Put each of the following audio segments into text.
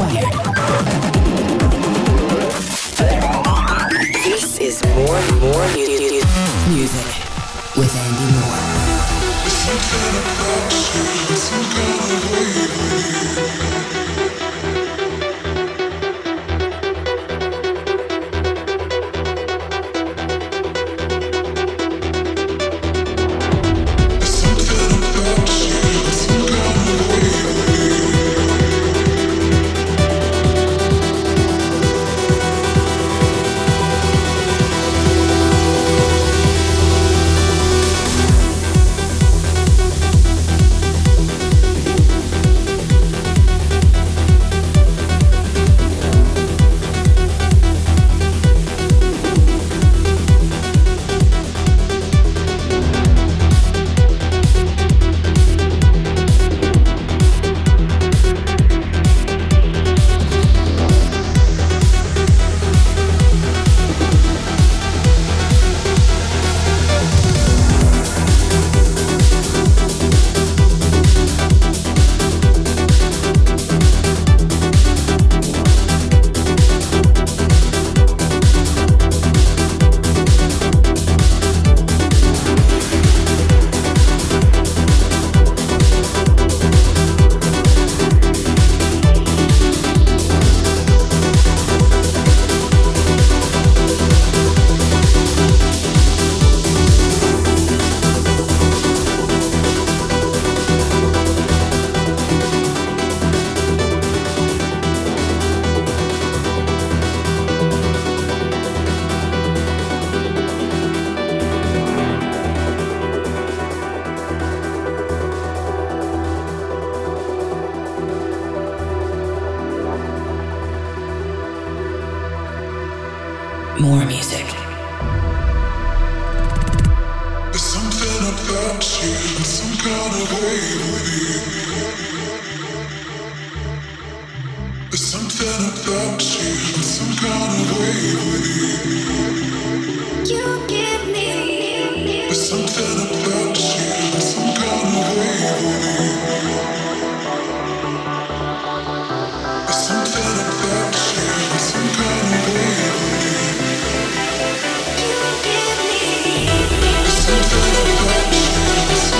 acquired. This is more music with Andy Moore. Some kind of action, some kind of more music. There's something about you, some kind of way with you. There's something about you, some kind of way with you. You give me. There's something about you, some kind of way with you. There's something about you, some kind of way with you. Something about you, some kind of way.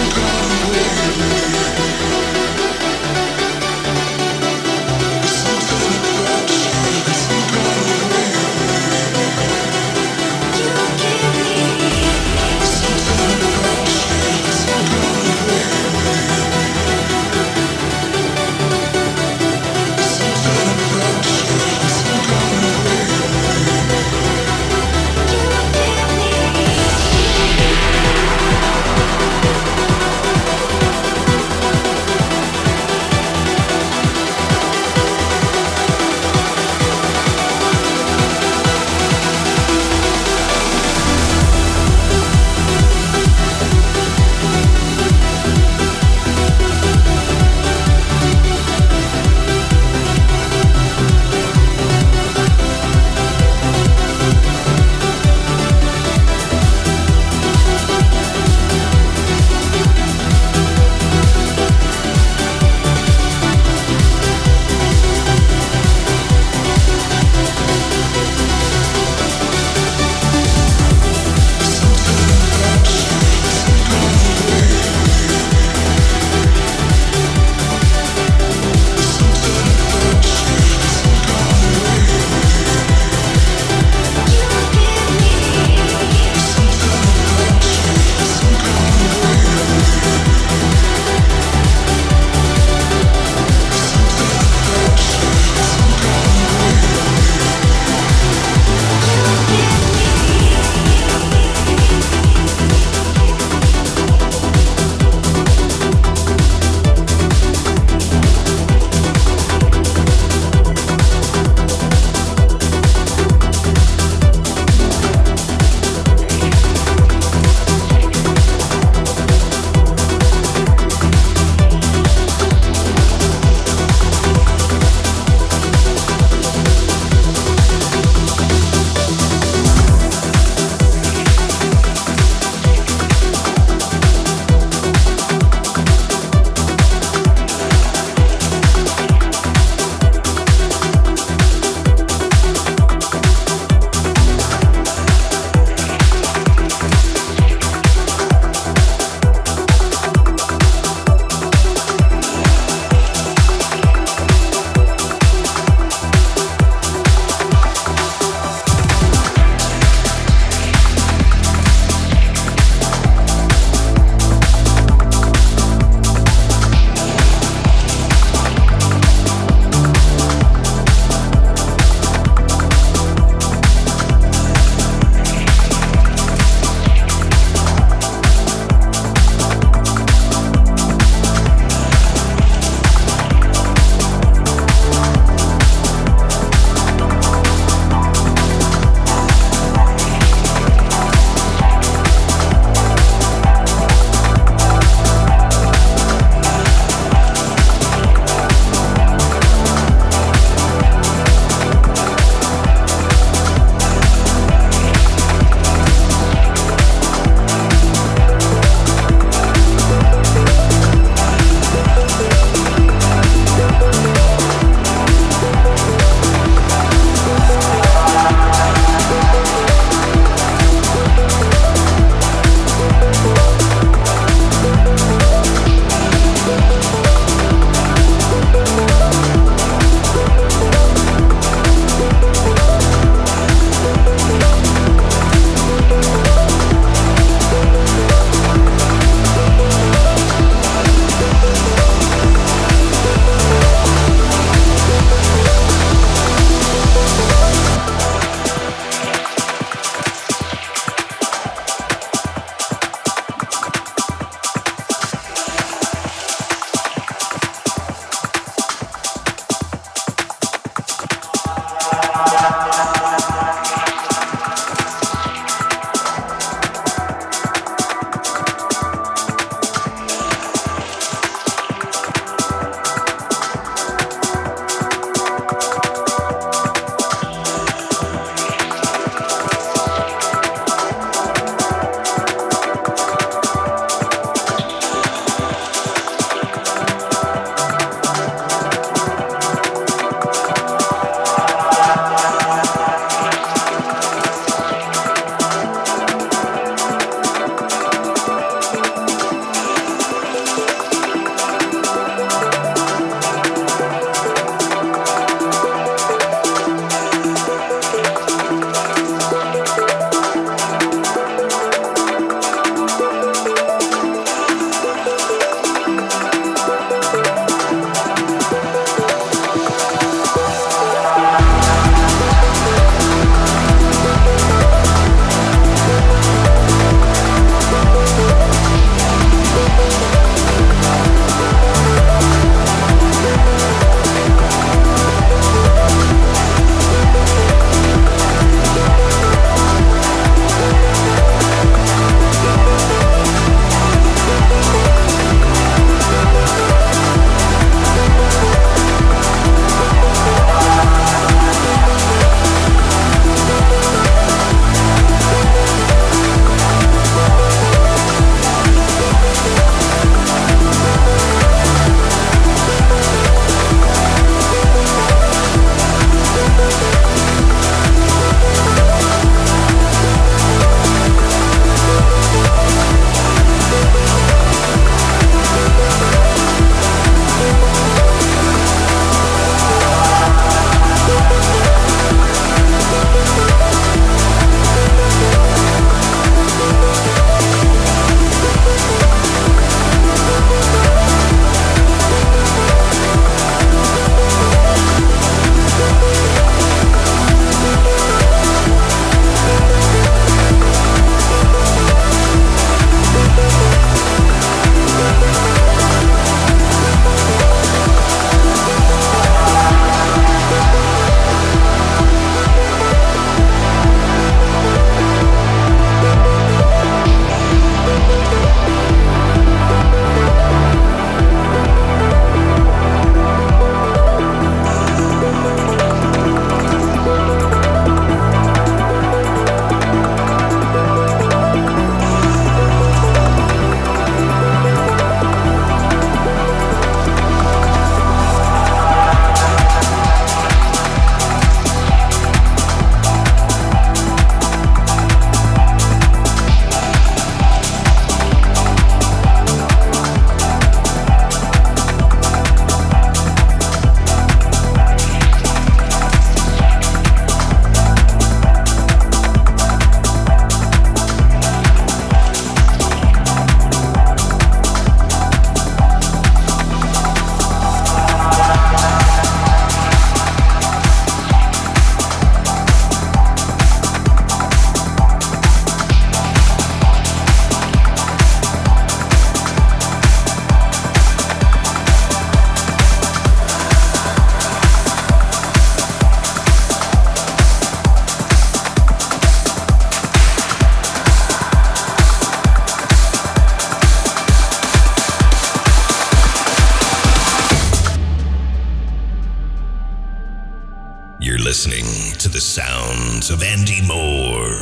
listening to the sounds of Andy Moore.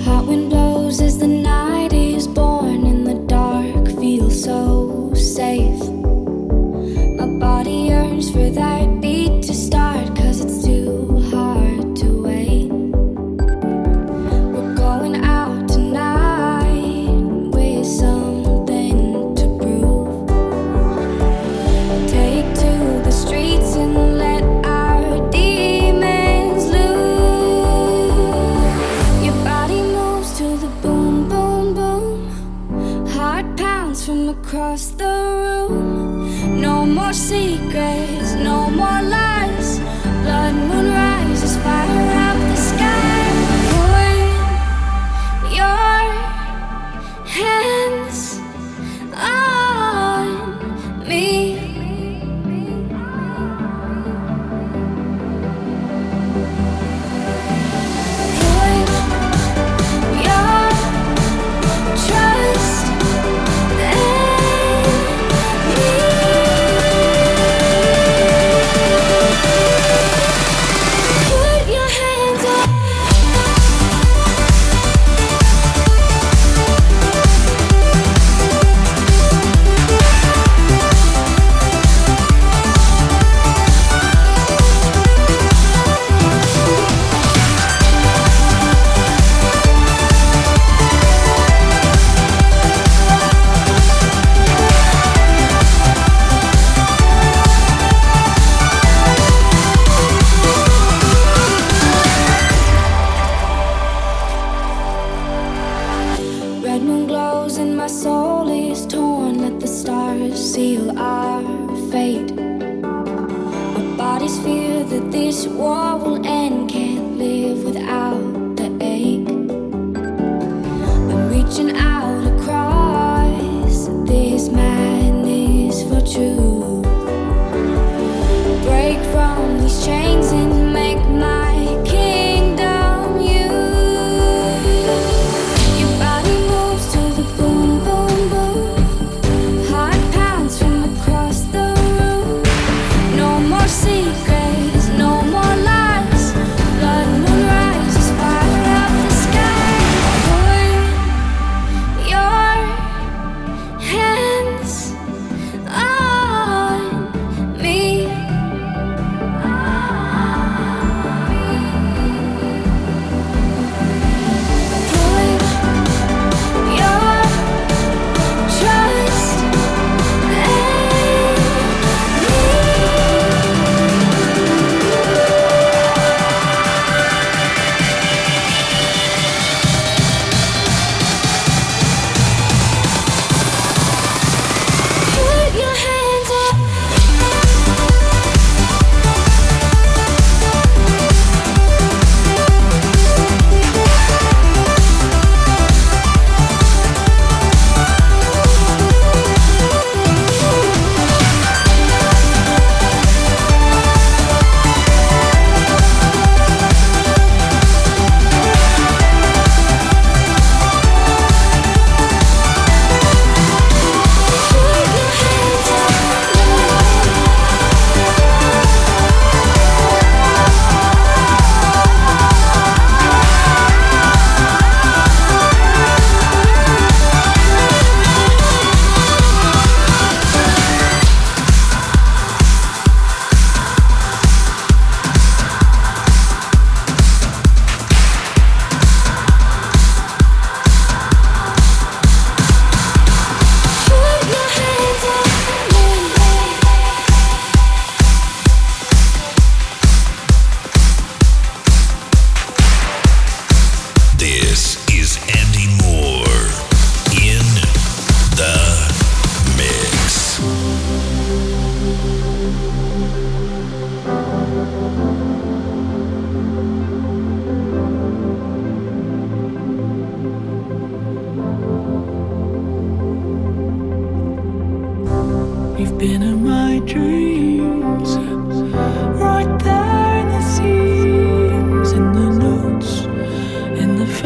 Hot wind blows as the night is born, in the dark feels so safe. My body yearns for that beat to start, 'cause it's too hard to wait. We're going out tonight with something to prove. We'll take to the streets and let our demons loose. Your body moves to the boom, boom, boom. Heart pounds from across the room. No more secrets, no more lies. Blood moon rises, fire up the sky. Put your hands on me. Put your trust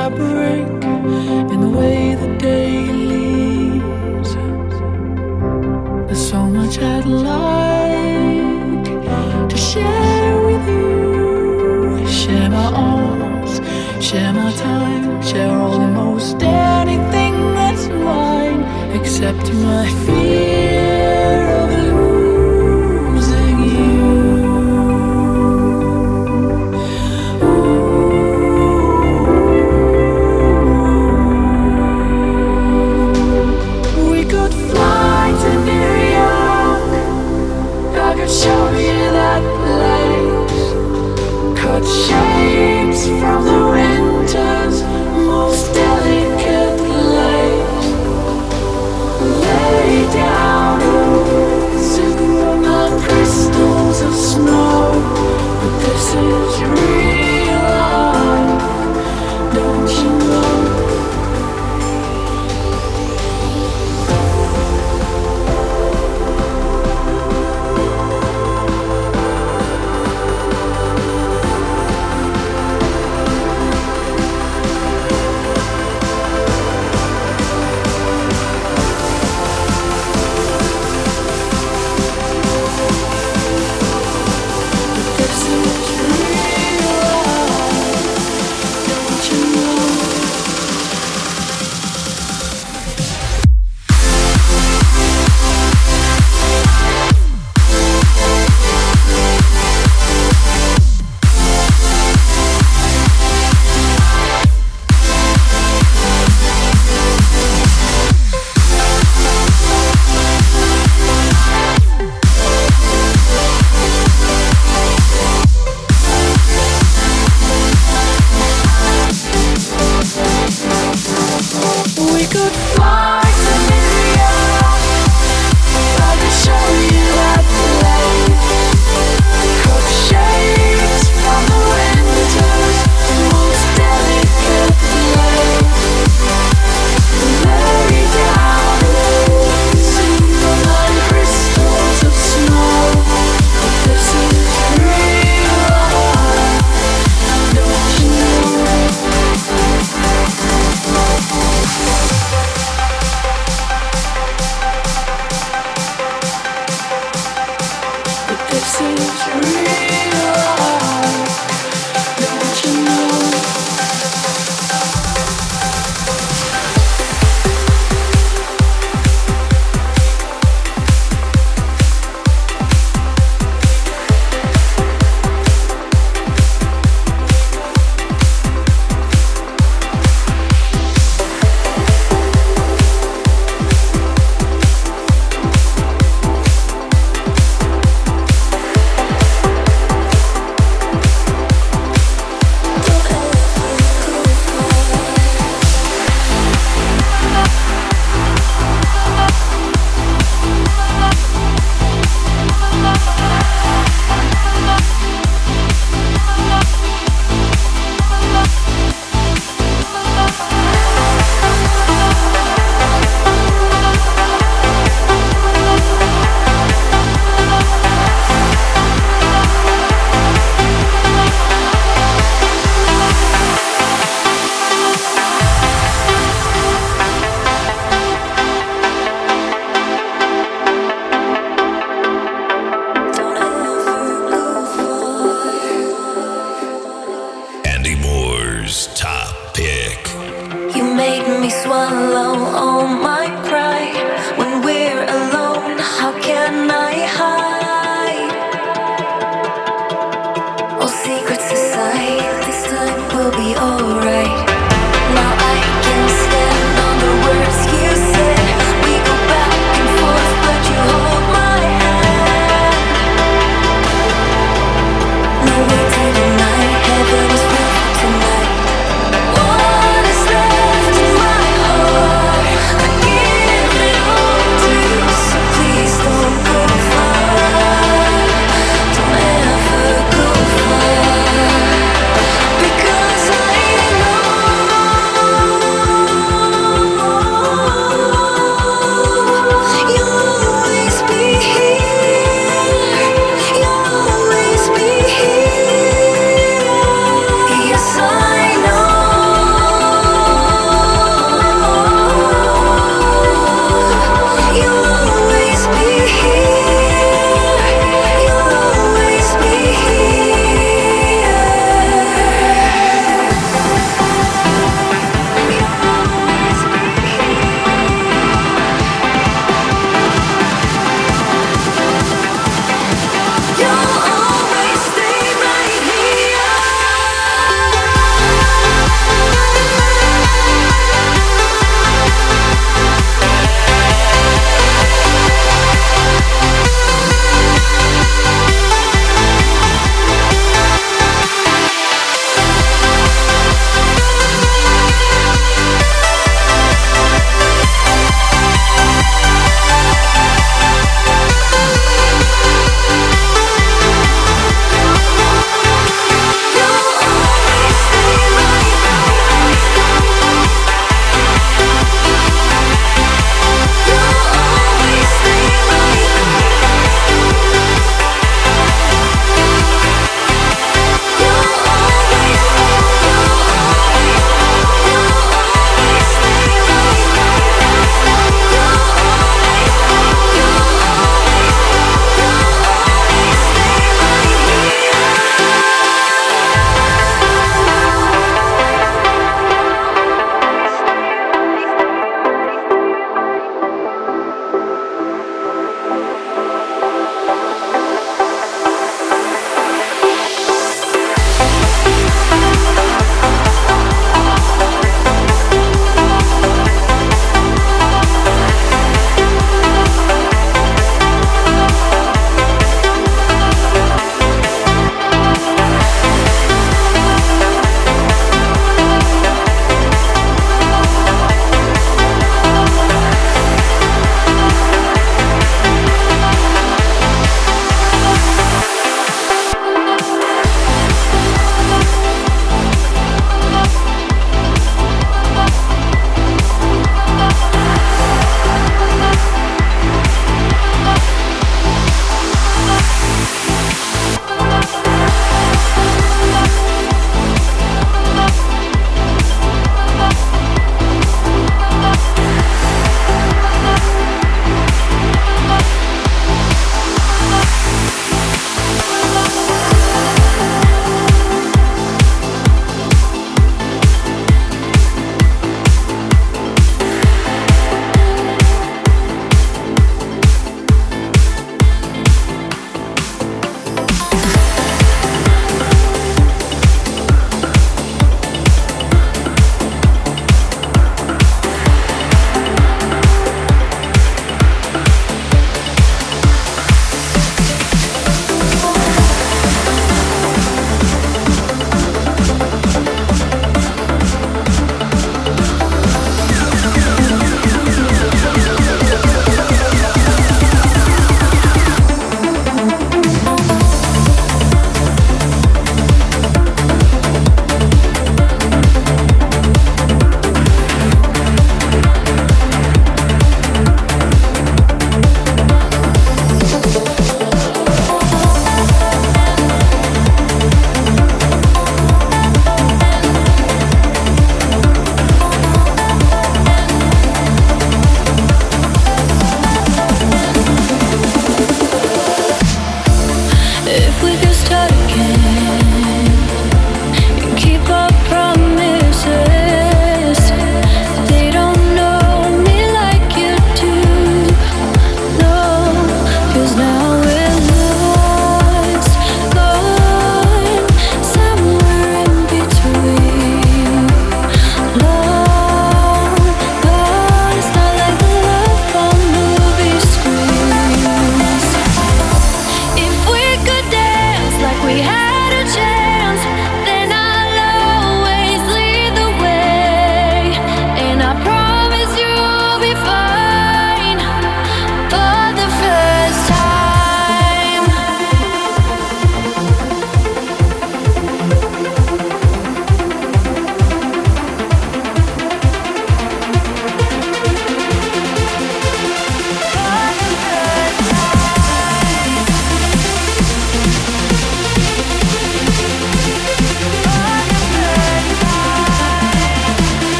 fabric, in the way the day leaves. Show you that place. Cut shapes from the winter's most delicate lace. Lay down roots in the crystals of snow. But this is real life, don't you know?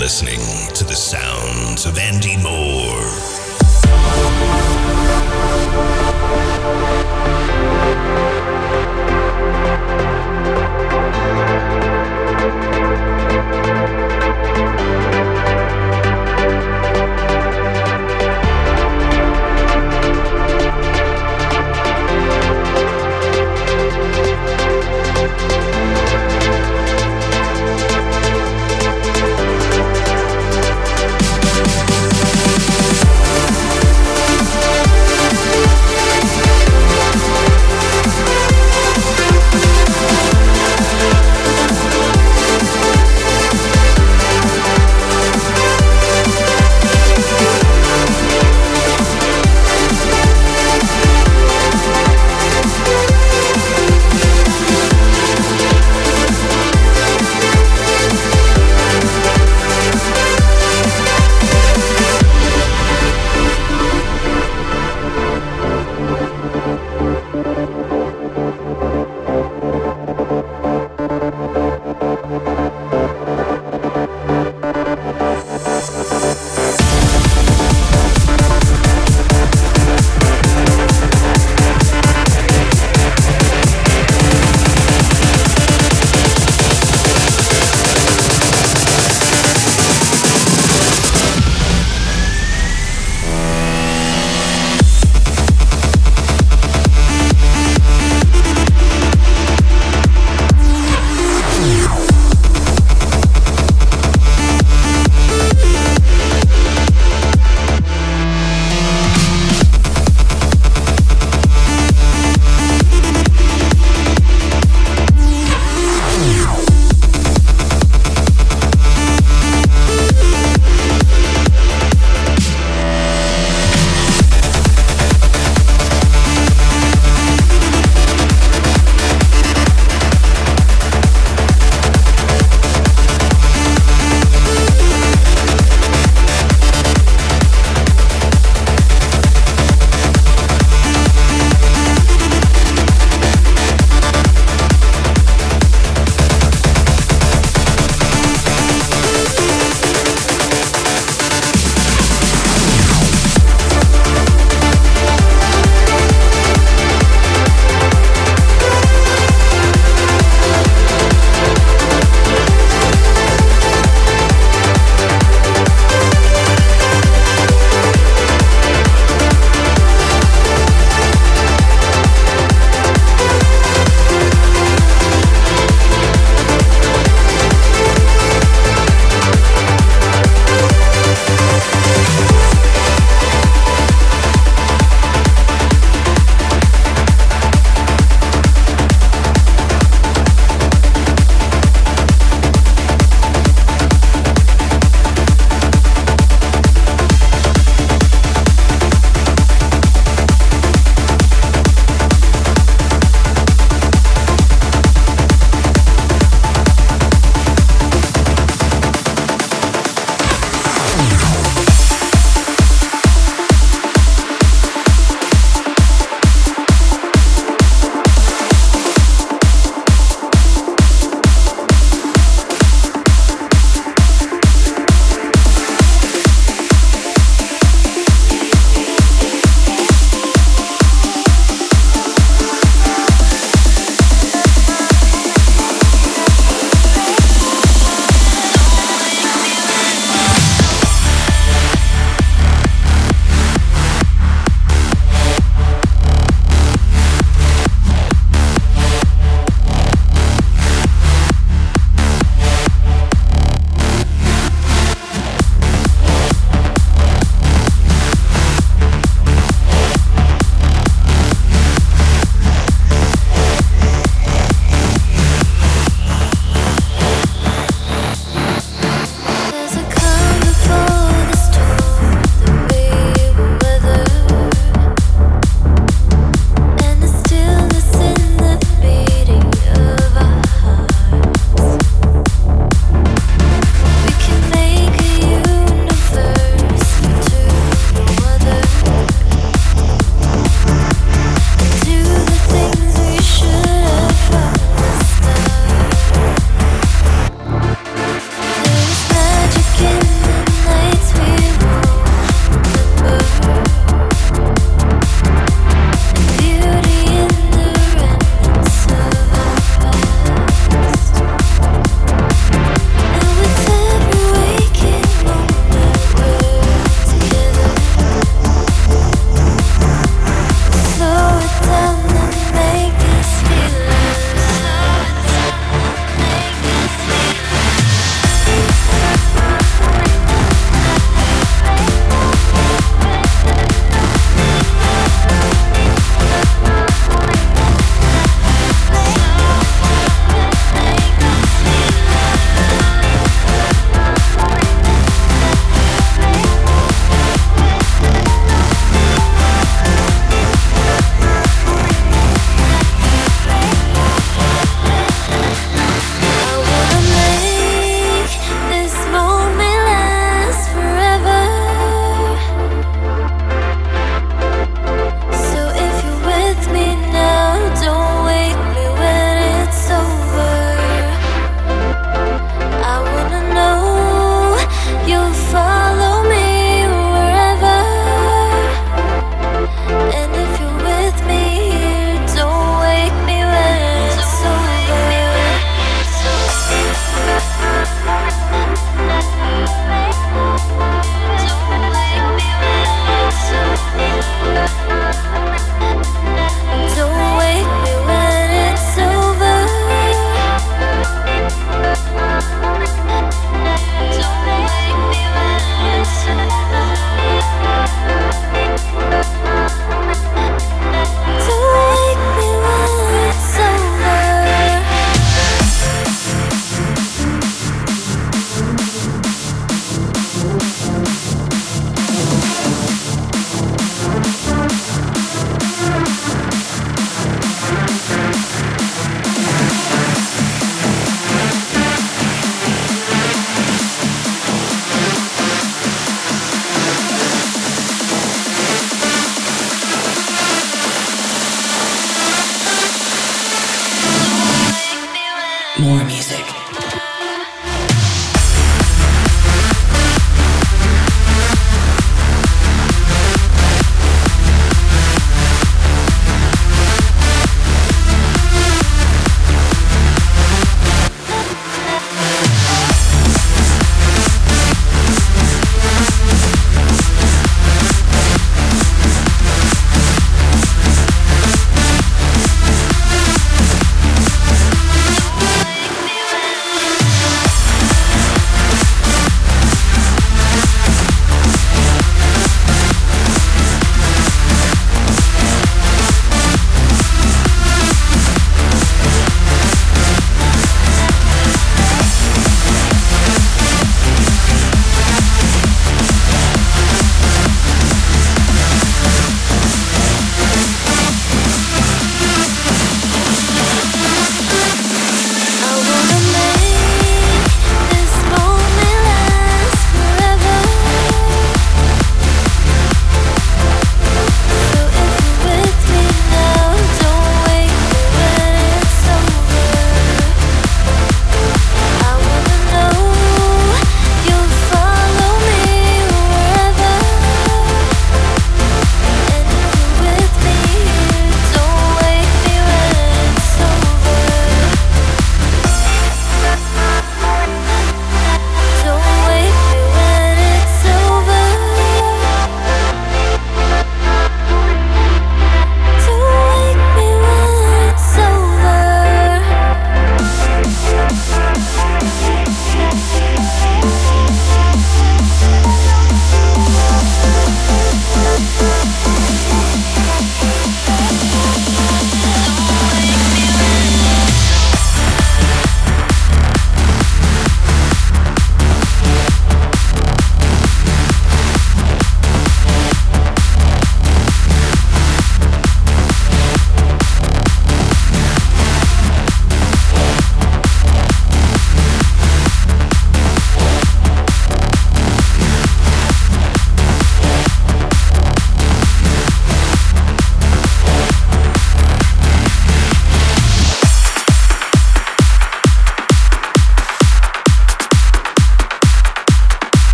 listening to the sounds of Andy Moore.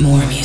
Moore.